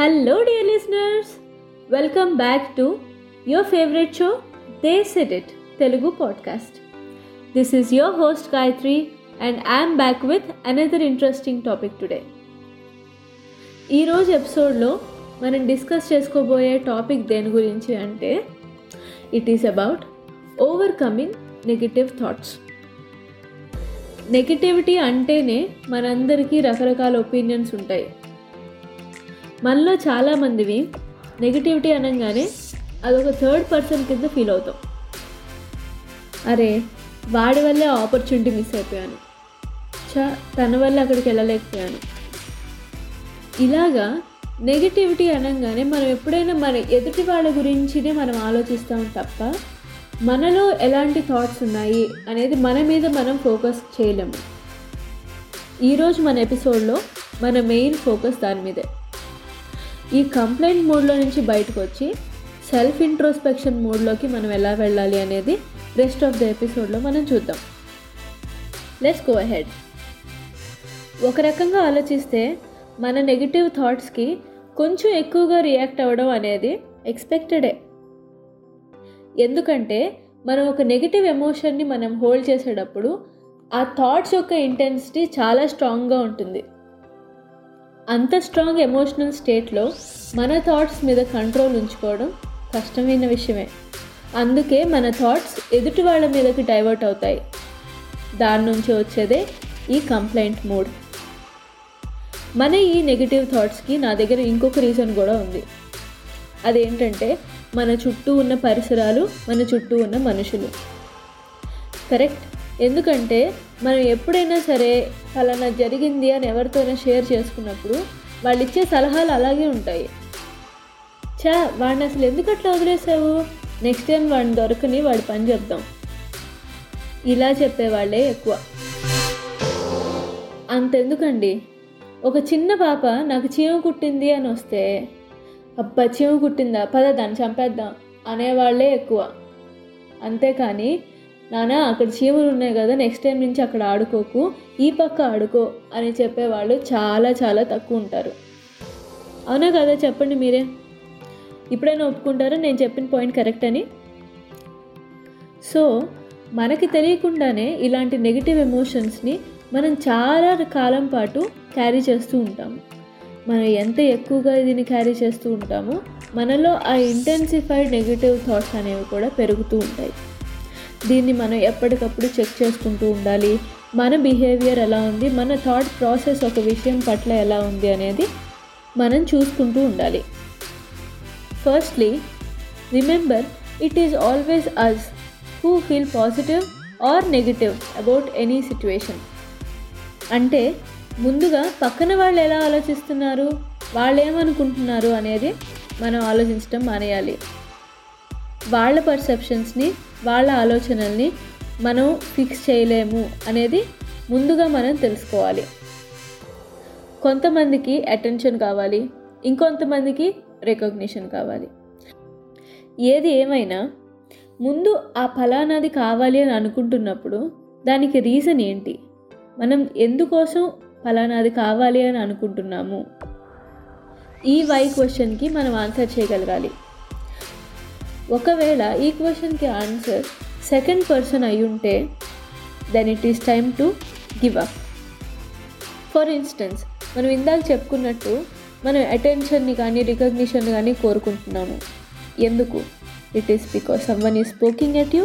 Hello dear listeners, welcome back to your favourite show they said it Telugu podcast. This is your host Gayatri and I'm back with another interesting topic today. ఈరోజు ఎపిసోడ్లో మనం discuss చేసుకోబోయే topic దేని గురించి అంటే it is about overcoming negative thoughts. Negativity అంటేనే మనందరికీ రకరకాల ఒపీనియన్స్ ఉంటాయి. మనలో చాలామందివి నెగిటివిటీ అనగానే అదొక థర్డ్ పర్సన్ కింద ఫీల్ అవుతాం. అరే వాడి వల్లే ఆపర్చునిటీ మిస్ అయిపోయాను, తన వల్ల అక్కడికి వెళ్ళలేకపోయాను. ఇలాగా నెగిటివిటీ అనగానే మనం ఎప్పుడైనా మన ఎదుటి వాళ్ళ గురించినే మనం ఆలోచిస్తాం తప్ప మనలో ఎలాంటి థాట్స్ ఉన్నాయి అనేది మన మీద మనం ఫోకస్ చేయలేము. ఈరోజు మన ఎపిసోడ్లో మన మెయిన్ ఫోకస్ దాని మీదే. ఈ కంప్లైంట్ మోడ్లో నుంచి బయటకు వచ్చి సెల్ఫ్ ఇంట్రోస్పెక్షన్ మోడ్లోకి మనం ఎలా వెళ్ళాలి అనేది రెస్ట్ ఆఫ్ ద ఎపిసోడ్లో మనం చూద్దాం. Let's go ahead. ఒక రకంగా ఆలోచిస్తే మన నెగిటివ్ థాట్స్కి కొంచెం ఎక్కువగా రియాక్ట్ అవ్వడం అనేది ఎక్స్పెక్టెడే. ఎందుకంటే మనం ఒక నెగిటివ్ ఎమోషన్ని మనం హోల్డ్ చేసేటప్పుడు ఆ థాట్స్ యొక్క ఇంటెన్సిటీ చాలా స్ట్రాంగ్గా ఉంటుంది. అంత స్ట్రాంగ్ ఎమోషనల్ స్టేట్లో మన థాట్స్ మీద కంట్రోల్ ఉంచుకోవడం కష్టమైన విషయమే. అందుకే మన థాట్స్ ఎదుటి వాళ్ళ మీదకి డైవర్ట్ అవుతాయి. దాని నుంచి వచ్చేదే ఈ కంప్లైంట్ మూడ్. మన ఈ నెగిటివ్ థాట్స్కి నా దగ్గర ఇంకొక రీజన్ కూడా ఉంది. అదేంటంటే మన చుట్టూ ఉన్న పరిసరాలు, మన చుట్టూ ఉన్న మనుషులు. కరెక్ట్. ఎందుకంటే మనం ఎప్పుడైనా సరే ఫలానా జరిగింది అని ఎవరితోనే షేర్ చేసుకున్నప్పుడు వాళ్ళు ఇచ్చే సలహాలు అలాగే ఉంటాయి. వాడిని అసలు ఎందుకు అట్లా వదిలేసావు, నెక్స్ట్ టైం వాడిని దొరకని వాడి పని చెప్దాం, ఇలా చెప్పేవాళ్ళే ఎక్కువ. అంతెందుకండి, ఒక చిన్న పాప నాకు చీమ కుట్టింది అని వస్తే అబ్బా చీమ కుట్టిందా పద దాన్ని చంపేద్దాం అనేవాళ్ళే ఎక్కువ. అంతేకాని నానా అక్కడ చీమలు ఉన్నాయి కదా నెక్స్ట్ టైం నుంచి అక్కడ ఆడుకోకు, ఈ పక్క ఆడుకో అని చెప్పేవాళ్ళు చాలా చాలా తక్కువ ఉంటారు. అవునా కదా, చెప్పండి మీరే, ఇప్పుడైనా ఒప్పుకుంటారా నేను చెప్పిన పాయింట్ కరెక్ట్ అని? సో మనకి తెలియకుండానే ఇలాంటి నెగిటివ్ ఎమోషన్స్ని మనం చాలా కాలం పాటు క్యారీ చేస్తూ ఉంటాము. మనం ఎంత ఎక్కువగా దీన్ని క్యారీ చేస్తూ ఉంటామో మనలో ఆ ఇంటెన్సిఫైడ్ నెగిటివ్ థాట్స్ అనేవి కూడా పెరుగుతూ ఉంటాయి. దీన్ని మనం ఎప్పటికప్పుడు చెక్ చేసుకుంటూ ఉండాలి. మన బిహేవియర్ ఎలా ఉంది, మన థాట్ ప్రాసెస్ ఒక విషయం పట్ల ఎలా ఉంది అనేది మనం చూసుకుంటూ ఉండాలి. Firstly, remember it is always us who feel positive or negative about any situation. అంటే ముందుగా పక్కన వాళ్ళు ఎలా ఆలోచిస్తున్నారు, వాళ్ళు ఏమనుకుంటున్నారు అనేది మనం ఆలోచించడం మానేయాలి. వాళ్ళ పర్సెప్షన్స్ని, వాళ్ళ ఆలోచనల్ని మనం ఫిక్స్ చేయలేము అనేది ముందుగా మనం తెలుసుకోవాలి. కొంతమందికి అటెన్షన్ కావాలి, ఇంకొంతమందికి రికగ్నిషన్ కావాలి. ఏది ఏమైనా ముందు ఆ ఫలానాది కావాలి అని అనుకుంటున్నప్పుడు దానికి రీజన్ ఏంటి, మనం ఎందుకోసం ఫలానాది కావాలి అని అనుకుంటున్నాము, ఈ వై క్వశ్చన్కి మనం ఆన్సర్ చేయగలగాలి. ఒకవేళ ఈ క్వశ్చన్కి ఆన్సర్ సెకండ్ పర్సన్ అయి ఉంటే then it is time to give up. For instance, మనం ఇందాక చెప్పుకున్నట్టు మనం అటెన్షన్ని కానీ రికగ్నిషన్ కానీ కోరుకుంటున్నాము. ఎందుకు? It is because someone is speaking at you,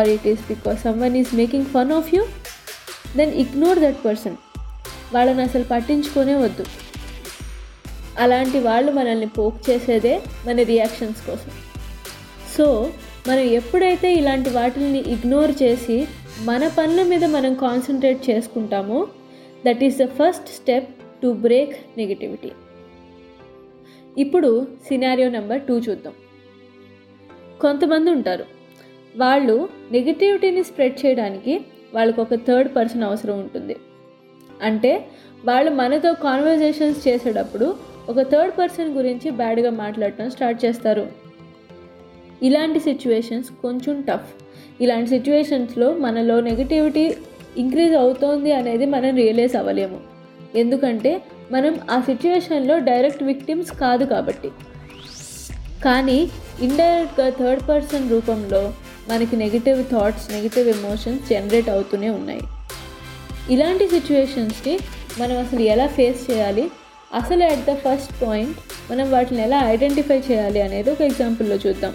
or it is because someone is making fun of you. Then ignore that person. వాళ్ళని అసలు పట్టించుకునే వద్దు. అలాంటి వాళ్ళు మనల్ని పోక్ చేసేదే మన రియాక్షన్స్ కోసం. సో మనం ఎప్పుడైతే ఇలాంటి వాటిని ఇగ్నోర్ చేసి మన పనుల మీద మనం కాన్సన్ట్రేట్ చేసుకుంటామో that is the first step to break negativity. ఇప్పుడు సినారియో నెంబర్ 2 చూద్దాం. కొంతమంది ఉంటారు, వాళ్ళు నెగిటివిటీని స్ప్రెడ్ చేయడానికి వాళ్ళకు ఒక థర్డ్ పర్సన్ అవసరం ఉంటుంది. అంటే వాళ్ళు మనతో కాన్వర్జేషన్స్ చేసేటప్పుడు ఒక థర్డ్ పర్సన్ గురించి బ్యాడ్గా మాట్లాడటం స్టార్ట్ చేస్తారు. ఇలాంటి సిచ్యువేషన్స్ కొంచెం టఫ్. ఇలాంటి సిచ్యువేషన్స్లో మనలో నెగిటివిటీ ఇంక్రీజ్ అవుతోంది అనేది మనం రియలైజ్ అవ్వలేము. ఎందుకంటే మనం ఆ సిచ్యువేషన్లో డైరెక్ట్ విక్టిమ్స్ కాదు కాబట్టి. కానీ ఇండైరెక్ట్గా థర్డ్ పర్సన్ రూపంలో మనకి negative thoughts, negative emotions generate అవుతూనే ఉన్నాయి. ఇలాంటి సిచ్యువేషన్స్ని మనం అసలు ఎలా ఫేస్ చేయాలి, అసలు అట్ ద ఫస్ట్ పాయింట్ మనం వాటిని ఎలా ఐడెంటిఫై చేయాలి అనేది ఒక ఎగ్జాంపుల్లో చూద్దాం.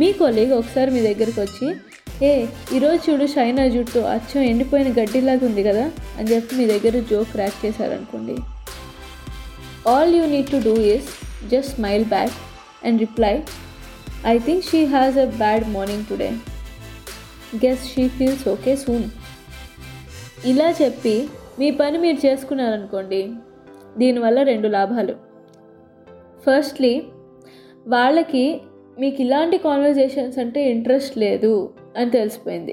మీ కొలీగ్ ఒకసారి మీ దగ్గరికి వచ్చి, ఏ ఈరోజు చూడు షైనా జుట్టు అచ్చం ఎండిపోయిన గడ్డిలాగా ఉంది కదా అని చెప్పి మీ దగ్గర జోక్ క్రాక్ చేశారనుకోండి. All you need to do is just smile back and reply, I think she has a bad morning today, guess she feels okay soon. ఇలా చెప్పి మీ పని మీరు చేసుకున్నారనుకోండి. దీనివల్ల రెండు లాభాలు. ఫస్ట్లీ, వాళ్ళకి మీకు ఇలాంటి కాన్వర్జేషన్స్ అంటే ఇంట్రెస్ట్ లేదు అని తెలిసిపోయింది.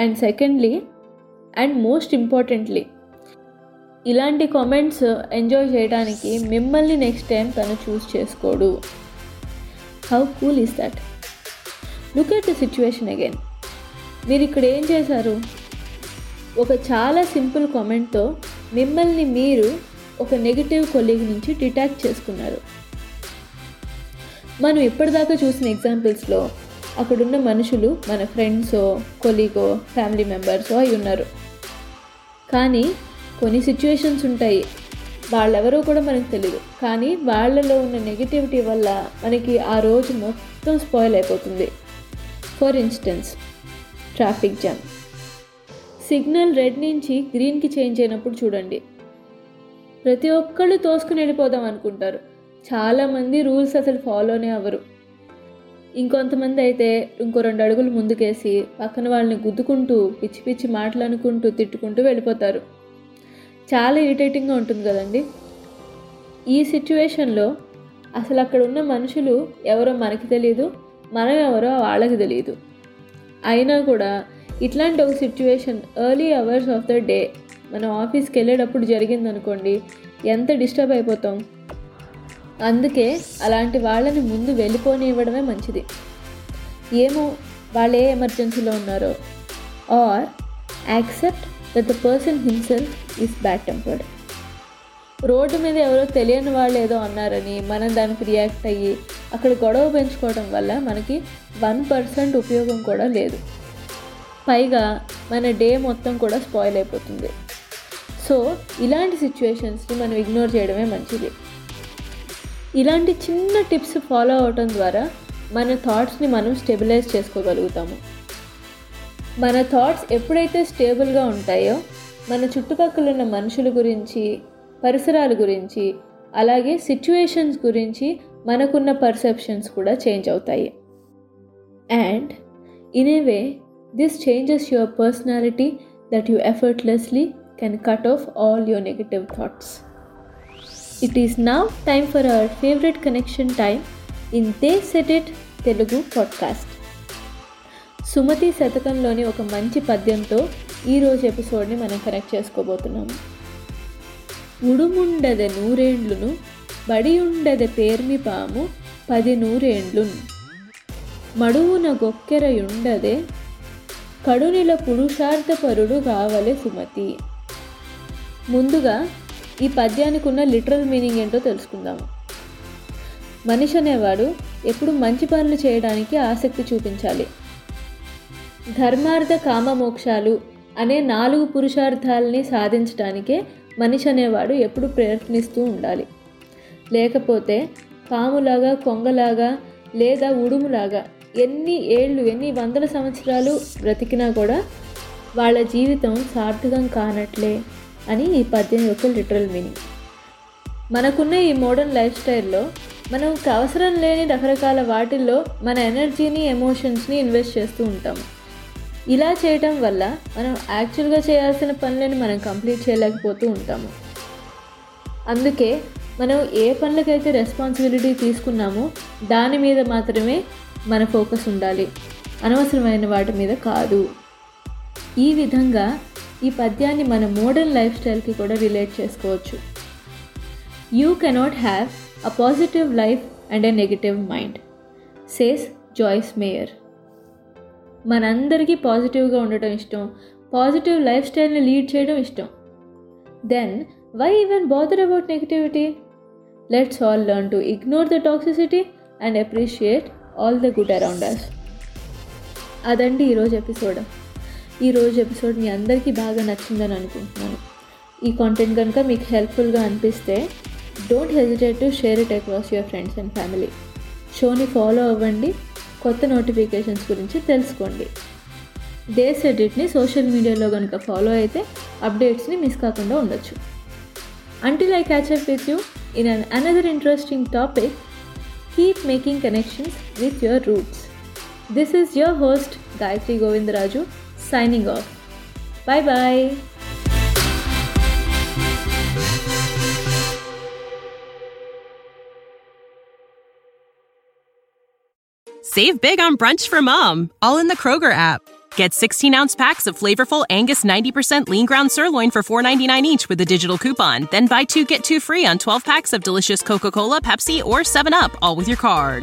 And secondly, and most importantly, ఇలాంటి కామెంట్స్ ఎంజాయ్ చేయడానికి మిమ్మల్ని నెక్స్ట్ టైం తను చూస్ చేసుకోడు. How cool is that? Look at the situation again. మీరు ఇక్కడ ఏం చేశారు? ఒక చాలా సింపుల్ కామెంట్తో మిమ్మల్ని మీరు ఒక నెగిటివ్ కొలీగ్ నుంచి డిటాచ్ చేసుకున్నారు. మనం ఇప్పటిదాకా చూసిన ఎగ్జాంపుల్స్లో అక్కడున్న మనుషులు మన ఫ్రెండ్సో, కొలీగో, ఫ్యామిలీ మెంబర్సో అయి ఉన్నారు. కానీ కొన్ని సిచ్యువేషన్స్ ఉంటాయి, వాళ్ళెవరో కూడా మనకు తెలియదు, కానీ వాళ్ళలో ఉన్న నెగిటివిటీ వల్ల మనకి ఆ రోజు మొత్తం స్పాయిల్ అయిపోతుంది. For instance, traffic jam. Signal red నుంచి గ్రీన్కి చేంజ్ అయినప్పుడు చూడండి, ప్రతి ఒక్కళ్ళు తోసుకుని వెళ్ళిపోదాం అనుకుంటారు. చాలామంది రూల్స్ అసలు ఫాలోనే అవ్వరు. ఇంకొంతమంది అయితే ఇంకో 2 అడుగులు ముందుకేసి పక్కన వాళ్ళని గుద్దుకుంటూ, పిచ్చి పిచ్చి మాటలు అనుకుంటూ, తిట్టుకుంటూ వెళ్ళిపోతారు. చాలా ఇరిటేటింగ్గా ఉంటుంది కదండి. ఈ సిచ్యువేషన్లో అసలు అక్కడ ఉన్న మనుషులు ఎవరో మనకి తెలియదు, మనం ఎవరో వాళ్ళకి తెలియదు. అయినా కూడా ఇట్లాంటి ఒక situation early hours of the day మన ఆఫీస్కి వెళ్ళేటప్పుడు జరిగిందనుకోండి, ఎంత డిస్టర్బ్ అయిపోతాం. అందుకే అలాంటి వాళ్ళని ముందు వెళ్ళిపోనివ్వడమే మంచిది. ఏమో వాళ్ళు ఏ ఎమర్జెన్సీలో ఉన్నారో. Or accept that the person himself is bad tempered. Road మీద ఎవరో తెలియని వాళ్ళు ఏదో అన్నారని మనం దానికి రియాక్ట్ అయ్యి అక్కడ గొడవ పెంచుకోవడం వల్ల మనకి 1% ఉపయోగం కూడా లేదు. పైగా మన డే మొత్తం కూడా స్పాయిల్ అయిపోతుంది. సో ఇలాంటి సిచ్యువేషన్స్ని మనం ఇగ్నోర్ చేయడమే మంచిది. ఇలాంటి చిన్న టిప్స్ ఫాలో అవటం ద్వారా మన థాట్స్ని మనం స్టెబిలైజ్ చేసుకోగలుగుతాము. మన థాట్స్ ఎప్పుడైతే స్టేబుల్గా ఉంటాయో మన చుట్టుపక్కల ఉన్న మనుషుల గురించి, పరిసరాల గురించి, అలాగే సిచ్యువేషన్స్ గురించి మనకున్న పర్సెప్షన్స్ కూడా చేంజ్ అవుతాయి. And in a way this changes your personality that you effortlessly can cut off all your negative thoughts. It is now time for our favorite connection time in They Said It Telugu podcast. Sumathi శతకంలోని ఒక మంచి పద్యంతో ఈరోజు ఎపిసోడ్ని మనం connect చేసుకోబోతున్నాము. ఉడుముండదె నూరేండ్లును బడి ఉండదె పేర్మి పాము 10 నూరేండ్లును మడువున గొక్కెరయుండదే కడునిల పురుషార్థపరుడు కావలే సుమతి. ముందుగా ఈ పద్యానికి ఉన్న లిటరల్ మీనింగ్ ఏంటో తెలుసుకుందాము. మనిషి అనేవాడు ఎప్పుడు మంచి పనులు చేయడానికి ఆసక్తి చూపించాలి. ధర్మార్థ కామ మోక్షాలు అనే 4 పురుషార్థాలని సాధించడానికే మనిషి అనేవాడు ఎప్పుడు ప్రయత్నిస్తూ ఉండాలి. లేకపోతే పాములాగా, కొంగలాగా, లేదా ఉడుములాగా ఎన్ని ఏళ్ళు, ఎన్ని 100 సంవత్సరాలు బ్రతికినా కూడా వాళ్ళ జీవితం సార్థకం కానట్లే అని ఈ పద్యం యొక్క లిటరల్ మీనింగ్. మనకున్న ఈ మోడర్న్ లైఫ్ స్టైల్లో మనకు అవసరం లేని రకరకాల వాటిల్లో మన ఎనర్జీని, ఎమోషన్స్ని ఇన్వెస్ట్ చేస్తూ ఉంటాము. ఇలా చేయటం వల్ల మనం యాక్చువల్గా చేయాల్సిన పనులను మనం కంప్లీట్ చేయలేకపోతూ ఉంటాము. అందుకే మనం ఏ పనులకైతే రెస్పాన్సిబిలిటీ తీసుకున్నామో దాని మీద మాత్రమే మన ఫోకస్ ఉండాలి, అనవసరమైన వాటి మీద కాదు. ఈ విధంగా ఈ పద్యాన్ని మన మోడర్న్ లైఫ్ స్టైల్కి కూడా రిలేట్ చేసుకోవచ్చు. You cannot have a positive life and a negative mind says Joyce Meyer. మనందరికీ పాజిటివ్గా ఉండటం ఇష్టం, పాజిటివ్ లైఫ్ స్టైల్ని లీడ్ చేయడం ఇష్టం. Then why even bother about negativity? Let's all learn to ignore the toxicity and appreciate all the good around us. అదండి ఈరోజు episode మీ అందరికీ బాగా నచ్చిందని అనుకుంటున్నాను. ఈ కంటెంట్ కనుక మీకు హెల్ప్ఫుల్గా అనిపిస్తే don't hesitate to share it across your friends and family. షోని ఫాలో అవ్వండి, కొత్త నోటిఫికేషన్స్ గురించి తెలుసుకోండి. డేస్ ఎడిట్ని సోషల్ మీడియాలో కనుక ఫాలో అయితే అప్డేట్స్ని మిస్ కాకుండా ఉండొచ్చు. Until I catch up with you in another interesting topic, keep making connections with your roots. This is your host Gayatri Govindaraju signing off. Bye bye. Save big on brunch for mom, all in the Kroger app. Get 16-ounce packs of flavorful Angus 90% lean ground sirloin for $4.99 each with a digital coupon. Then buy 2, get 2 free on 12 packs of delicious Coca-Cola, Pepsi, or 7-Up, all with your card.